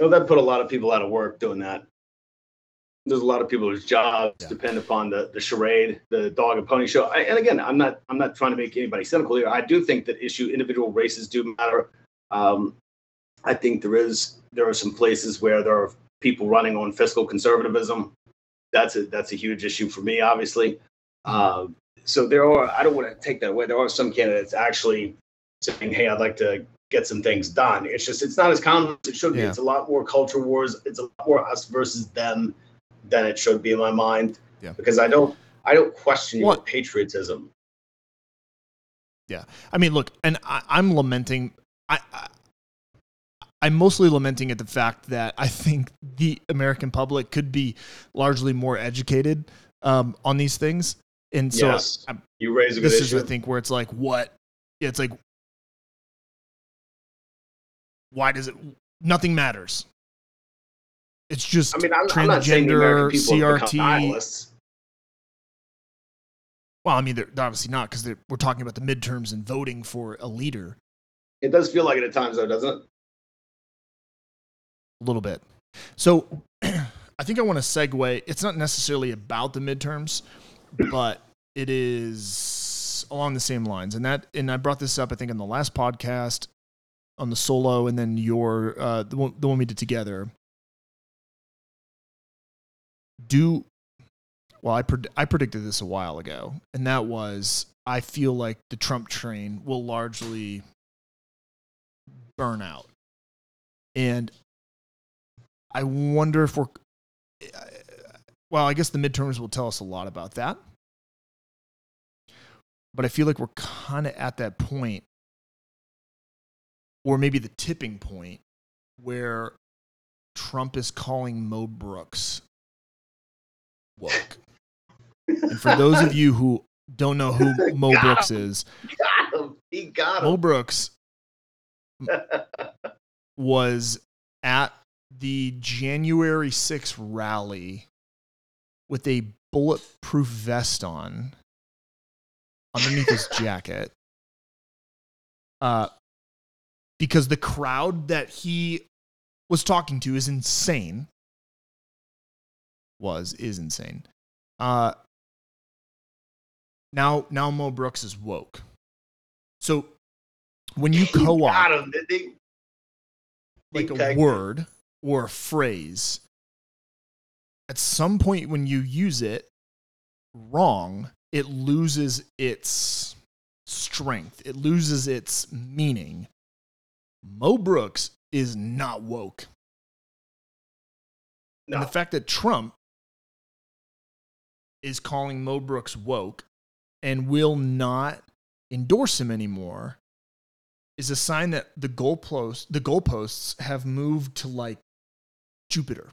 Oh, that put a lot of people out of work doing that. There's a lot of people whose jobs depend upon the charade, the dog and pony show. And again, I'm not trying to make anybody cynical here. I do think that individual races do matter. I think there are some places where there are people running on fiscal conservatism. That's a huge issue for me, obviously. So there are, I don't want to take that away. There are some candidates actually saying, hey, I'd like to get some things done. It's just, it's not as common as it should be. Yeah. It's a lot more culture wars. It's a lot more us versus them than it should be in my mind. Yeah. Because I don't question your patriotism. Yeah. I mean, look, and I'm lamenting, I'm mostly lamenting at the fact that I think the American public could be largely more educated on these things. And so you raise a good issue. This is, I think, where it's like, what? Yeah, it's like, why does it? Nothing matters. It's just I'm not saying the American people have become nihilists. Well, I mean, they're obviously not, because we're talking about the midterms and voting for a leader. It does feel like it at times, though, doesn't it? A little bit. So I think I want to segue. It's not necessarily about the midterms, but it is along the same lines. And I brought this up, I think, in the last podcast on the solo, and then your the one we did together. I predicted this a while ago, and that was, I feel like the Trump train will largely burn out, and I wonder if I guess the midterms will tell us a lot about that. But I feel like we're kind of at that point, or maybe the tipping point, where Trump is calling Mo Brooks woke. And for those of you who don't know who Mo Brooks is, he got him. Mo Brooks was at the January 6th rally with a bulletproof vest on underneath his jacket, because the crowd that he was talking to is insane. was is insane. Now Mo Brooks is woke. So when you co-opt a word or a phrase, at some point when you use it wrong, it loses its strength. It loses its meaning. Mo Brooks is not woke. No. And the fact that Trump is calling Mo Brooks woke and will not endorse him anymore is a sign that the goalposts have moved to like Jupiter.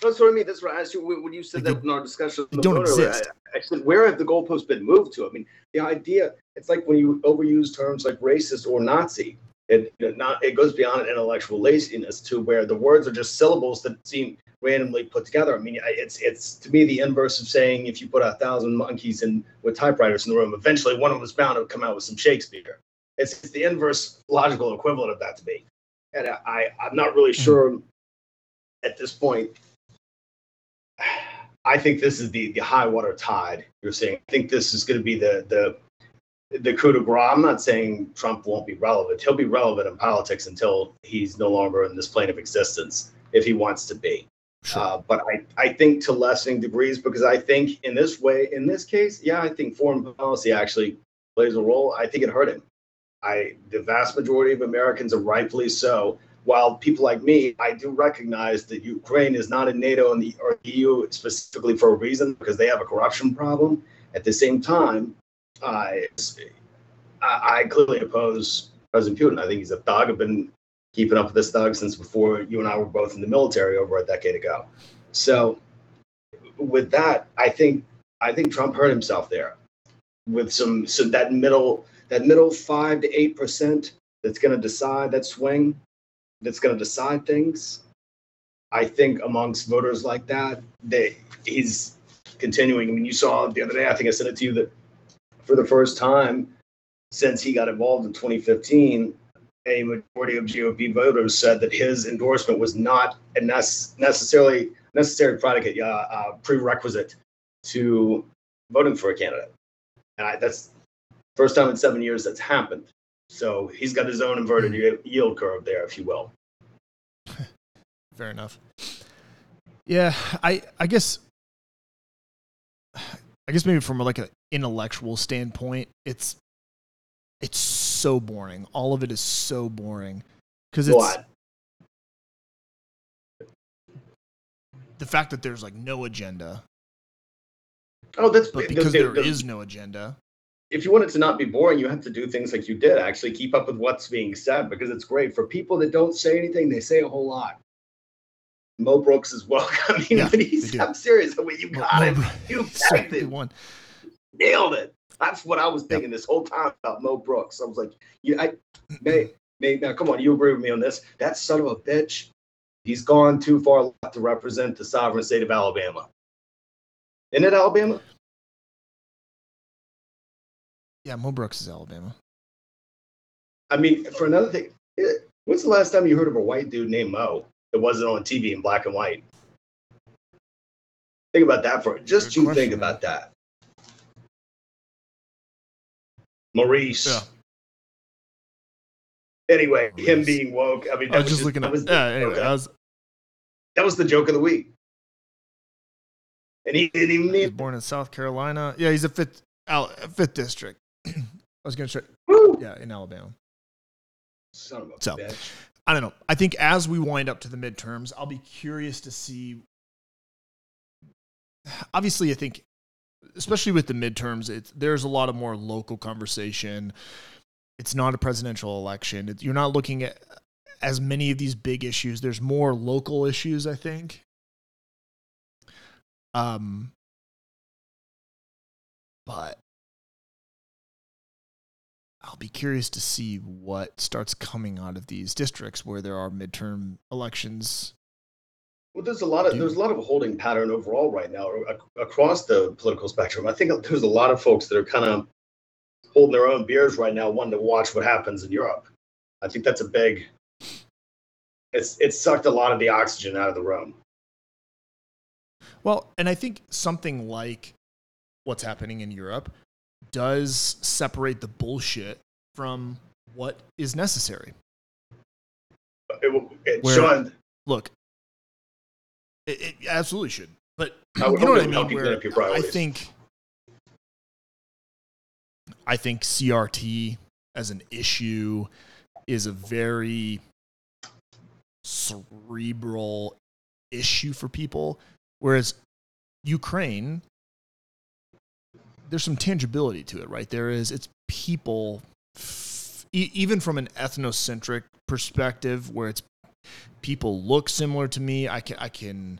That's what I mean. That's what I asked you when you said that in our discussion. They don't exist. I said, where have the goalposts been moved to? I mean, the idea, it's like when you overuse terms like racist or Nazi. It goes beyond intellectual laziness to where the words are just syllables that seem randomly put together. I mean, it's to me the inverse of saying if you put 1,000 monkeys in with typewriters in the room, eventually one of them is bound to come out with some Shakespeare. It's the inverse logical equivalent of that to me. And I'm not really sure at this point. I think this is the high water tide you're seeing. I think this is going to be the coup de grace. I'm not saying Trump won't be relevant. He'll be relevant in politics until he's no longer in this plane of existence, if he wants to be. Sure. But I think to lessening degrees, because I think in this case, I think foreign policy actually plays a role. I think it hurt him. The vast majority of Americans are rightfully so. While people like me, I do recognize that Ukraine is not in NATO and the EU specifically for a reason, because they have a corruption problem. At the same time, I clearly oppose President Putin. I think he's a thug. I've been keeping up with this thug since before you and I were both in the military over a decade ago. So with that, I think Trump hurt himself there with that middle 5 to 8% that's going to decide that swing. That's going to decide things. I think amongst voters like that, he's continuing. I mean, you saw the other day, I think I sent it to you, that for the first time since he got involved in 2015, a majority of GOP voters said that his endorsement was not a necessary predicate, prerequisite to voting for a candidate. And that's first time in 7 years that's happened. So he's got his own inverted yield curve there, if you will. Fair enough. Yeah, I guess maybe from like an intellectual standpoint, it's so boring. All of it is so boring because the fact that there's like no agenda. Oh, because there is no agenda. If you want it to not be boring, you have to do things like you did, actually keep up with what's being said, because it's great. For people that don't say anything, they say a whole lot. Mo Brooks is woke. I mean, yeah, but I'm serious. I mean, you got it. You packed it. Nailed it. That's what I was thinking this whole time about Mo Brooks. I was like, now come on, you agree with me on this. That son of a bitch, he's gone too far left to represent the sovereign state of Alabama. Isn't it Alabama? Yeah, Mo Brooks is Alabama. I mean, for another thing, when's the last time you heard of a white dude named Mo that wasn't on TV in black and white? Think about that for just you think about that. Maurice. Yeah. Anyway, Maurice. Him being woke. I mean, that I was just looking at. That was the joke of the week. And he didn't even need. Born in South Carolina. Yeah, he's a fifth district. I was going to try. Woo! Yeah, in Alabama. Son of a bitch. I don't know. I think as we wind up to the midterms, I'll be curious to see. Obviously, I think, especially with the midterms, there's a lot of more local conversation. It's not a presidential election. You're not looking at as many of these big issues. There's more local issues, I think. But I'll be curious to see what starts coming out of these districts where there are midterm elections. Well, there's a lot of a holding pattern overall right now across the political spectrum. I think there's a lot of folks that are kind of holding their own beers right now, wanting to watch what happens in Europe. I think that's it's sucked a lot of the oxygen out of the room. Well, and I think something like what's happening in Europe does separate the bullshit from what is necessary. Sean, look, it absolutely should. But you know what I mean? I think CRT as an issue is a very cerebral issue for people, whereas Ukraine, there's some tangibility to it, right? It's people, even from an ethnocentric perspective, where it's people look similar to me. I can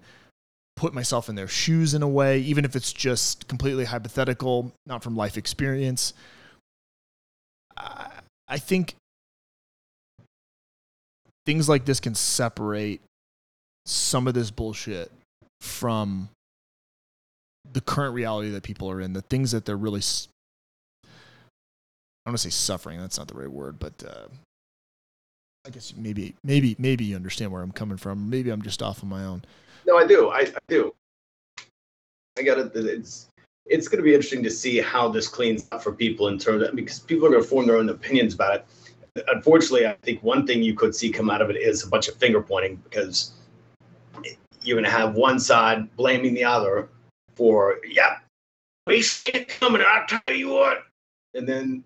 put myself in their shoes in a way, even if it's just completely hypothetical, not from life experience. I think things like this can separate some of this bullshit from the current reality that people are in, the things that they're really, I don't want to say suffering, that's not the right word, but I guess maybe you understand where I'm coming from. Maybe I'm just off on my own. No, I do. I do. I got it. It's going to be interesting to see how this cleans up for people in terms of, because people are going to form their own opinions about it. Unfortunately, I think one thing you could see come out of it is a bunch of finger pointing, because you're going to have one side blaming the other for, yeah, we see coming, I'll tell you what. And then,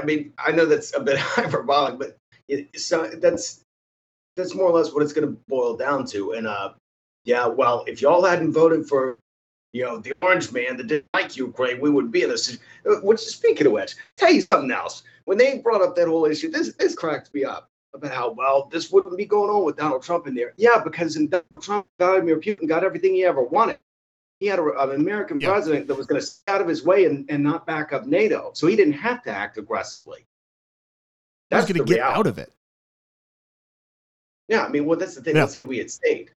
I mean, I know that's a bit hyperbolic, but that's more or less what it's going to boil down to. And, yeah, well, if y'all hadn't voted for, the orange man that didn't like Ukraine, we wouldn't be in this. Which, speaking of which, tell you something else. When they brought up that whole issue, this cracked me up about how, well, this wouldn't be going on with Donald Trump in there. Yeah, because in Donald Trump, Vladimir Putin got everything he ever wanted. He had an American president that was going to stay out of his way and not back up NATO. So he didn't have to act aggressively. That's going to get reality out of it. Yeah, I mean, well, that's the thing. Yeah. That's what we had stayed.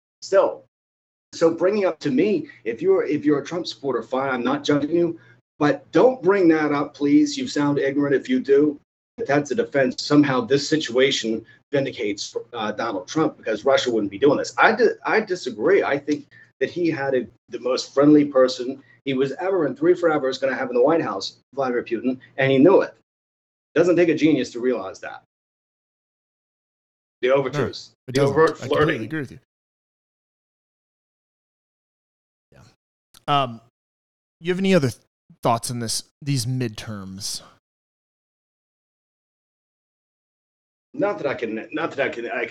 So bringing up to me, if you're a Trump supporter, fine, I'm not judging you, but don't bring that up, please. You sound ignorant if you do. If that's a defense, somehow this situation vindicates Donald Trump, because Russia wouldn't be doing this. I disagree. I think that he had the most friendly person he was ever in three forever is going to have in the White House, Vladimir Putin, and he knew it. Doesn't take a genius to realize that. The overtures, the overt flirting. I completely agree with you. Yeah. You have any other thoughts on these midterms? Not that I can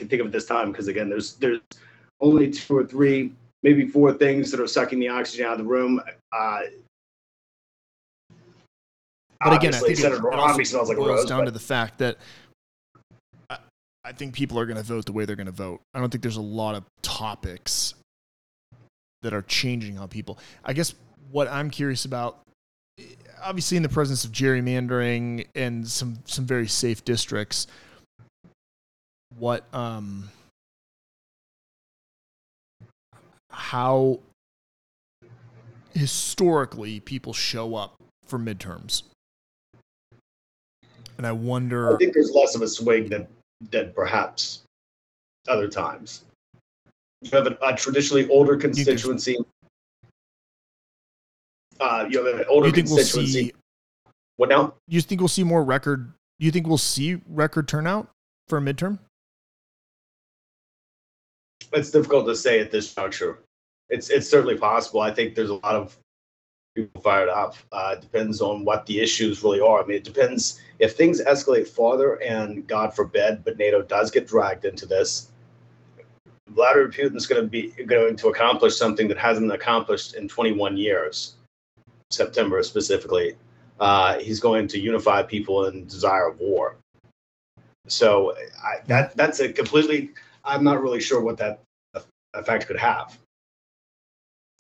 think of at this time, because again, there's only two or three, maybe four things that are sucking the oxygen out of the room. But again, I think it smells like a rose, down to the fact that I think people are going to vote the way they're going to vote. I don't think there's a lot of topics that are changing on people. I guess what I'm curious about, obviously in the presence of gerrymandering and some very safe districts, how historically people show up for midterms. And I wonder, I think there's less of a swing than perhaps other times. You have a traditionally older constituency. You have an older constituency. What now? You think we'll see record turnout for a midterm? It's difficult to say at this juncture. It's certainly possible. I think there's a lot of people fired up. It depends on what the issues really are. I mean, it depends if things escalate farther, and God forbid, but NATO does get dragged into this. Vladimir Putin's going to accomplish something that hasn't been accomplished in 21 years, September specifically. He's going to unify people in desire of war. So that's a completely. I'm not really sure what that effect could have.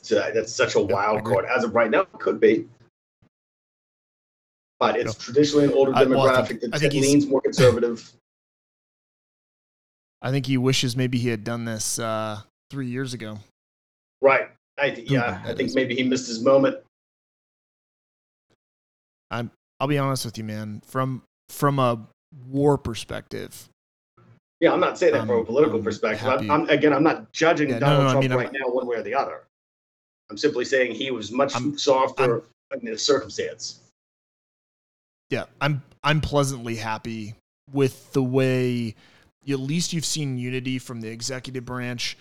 So that's such a wild card. As of right now, it could be. But it's traditionally an older demographic that leans more conservative. I think he wishes maybe he had done this 3 years ago. Right. I think maybe he missed his moment. I'll be honest with you, man. From a war perspective. Yeah, I'm not saying that from a political perspective. I'm not judging Donald Trump right now one way or the other. I'm simply saying he was much softer in this circumstance. Yeah, I'm pleasantly happy with the way, at least you've seen unity from the executive branch,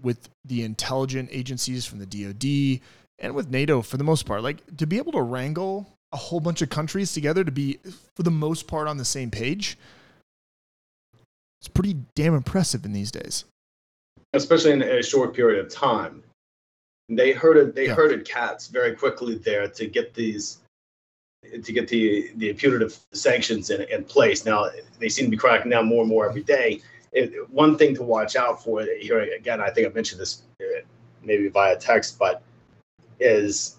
with the intelligence agencies, from the DOD, and with NATO for the most part. Like, to be able to wrangle a whole bunch of countries together to be, for the most part, on the same page, it's pretty damn impressive in these days. Especially in a short period of time. They herded cats very quickly there to get the punitive sanctions in place. Now, they seem to be cracking down more and more every day. One thing to watch out for here, again, I think I mentioned this maybe via text, but is,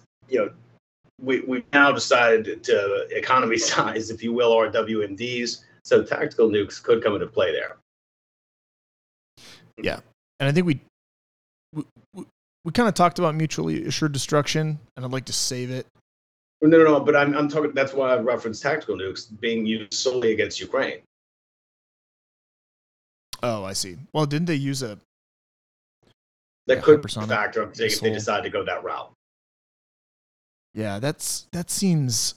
we've now decided to economy size, if you will, our WMDs. So tactical nukes could come into play there. Yeah. And I think we kind of talked about mutually assured destruction, and I'd like to save it. No. But I'm talking. That's why I referenced tactical nukes being used solely against Ukraine. Oh, I see. Well, didn't they use a? That could be a factor if they decide to go that route. Yeah, that seems.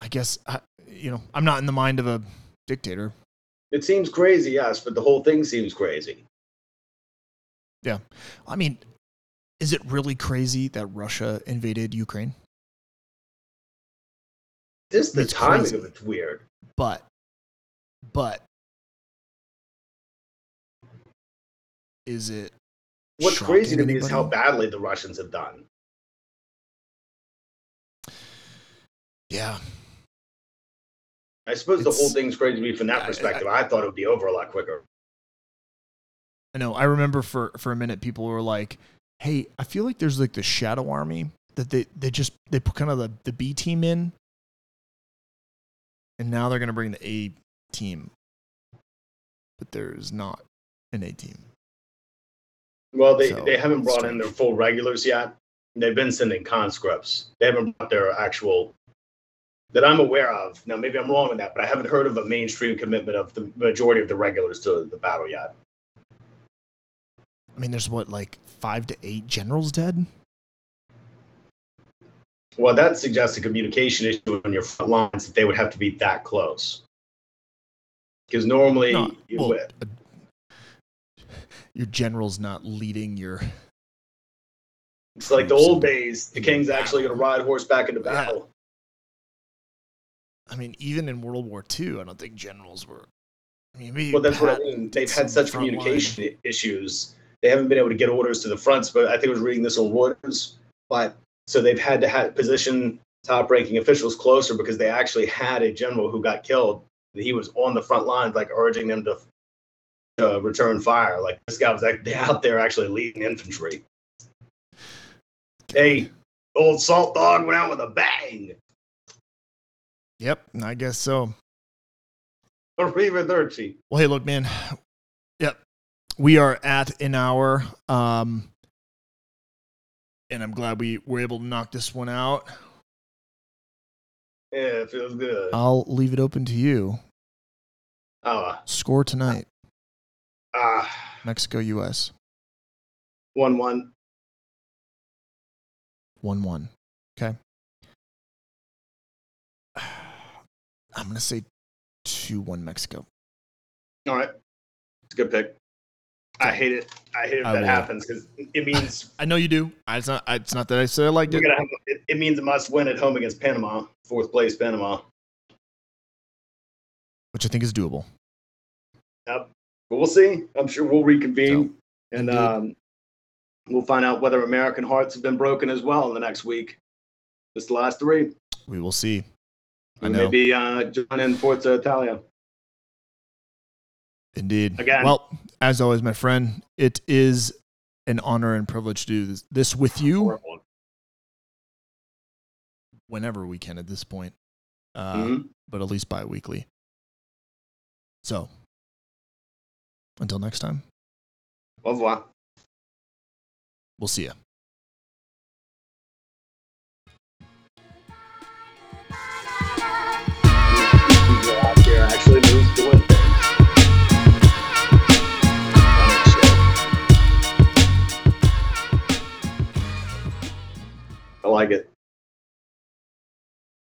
I guess I'm not in the mind of a dictator. It seems crazy, yes, but the whole thing seems crazy. Yeah, I mean. Is it really crazy that Russia invaded Ukraine? It's the timing crazy. Of it's weird. But is it? What's crazy to me is how badly the Russians have done. Yeah. I suppose the whole thing's crazy to me from that perspective. I thought it would be over a lot quicker. I know. I remember for a minute people were like, hey, I feel like there's like the shadow army that they put kind of the B team in, and now they're going to bring the A team, but there is not an A team. Well, they haven't brought in their full regulars yet. They've been sending conscripts. They haven't brought their actual, that I'm aware of. Now, maybe I'm wrong on that, but I haven't heard of a mainstream commitment of the majority of the regulars to the battle yet. I mean, there's 5 to 8 generals dead? Well, that suggests a communication issue on your front lines, that they would have to be that close. Because normally, your general's not leading your... It's like the old days, the king's actually going to ride horseback into battle. Yeah. I mean, even in World War II, I don't think generals were... that's what I mean. They've had such communication issues. They haven't been able to get orders to the fronts, but I think I was reading this on Reuters. But so they've had to position top-ranking officials closer, because they actually had a general who got killed. He was on the front lines, urging them to return fire. This guy was out there actually leading infantry. Hey, old salt dog went out with a bang. Yep, I guess so. Well, hey, look, man. Yep. We are at an hour. And I'm glad we were able to knock this one out. Yeah, it feels good. I'll leave it open to you. Score tonight. Mexico, US. 1-1. 1-1. Okay. I'm going to say 2-1 Mexico. All right. It's a good pick. I hate it. I hate it if that happens, because it means... I know you do. It's not that I said I liked it. It means a must-win at home against Panama. Fourth place, Panama. Which I think is doable. Yep. But we'll see. I'm sure we'll reconvene. So, and we'll find out whether American hearts have been broken as well in the next week. Just the last three. We will see. Maybe John and Forza Italia. Indeed. Again. Well, as always, my friend, it is an honor and privilege to do this with you. Horrible. Whenever we can at this point, but at least bi-weekly. So, until next time. Au revoir. We'll see you.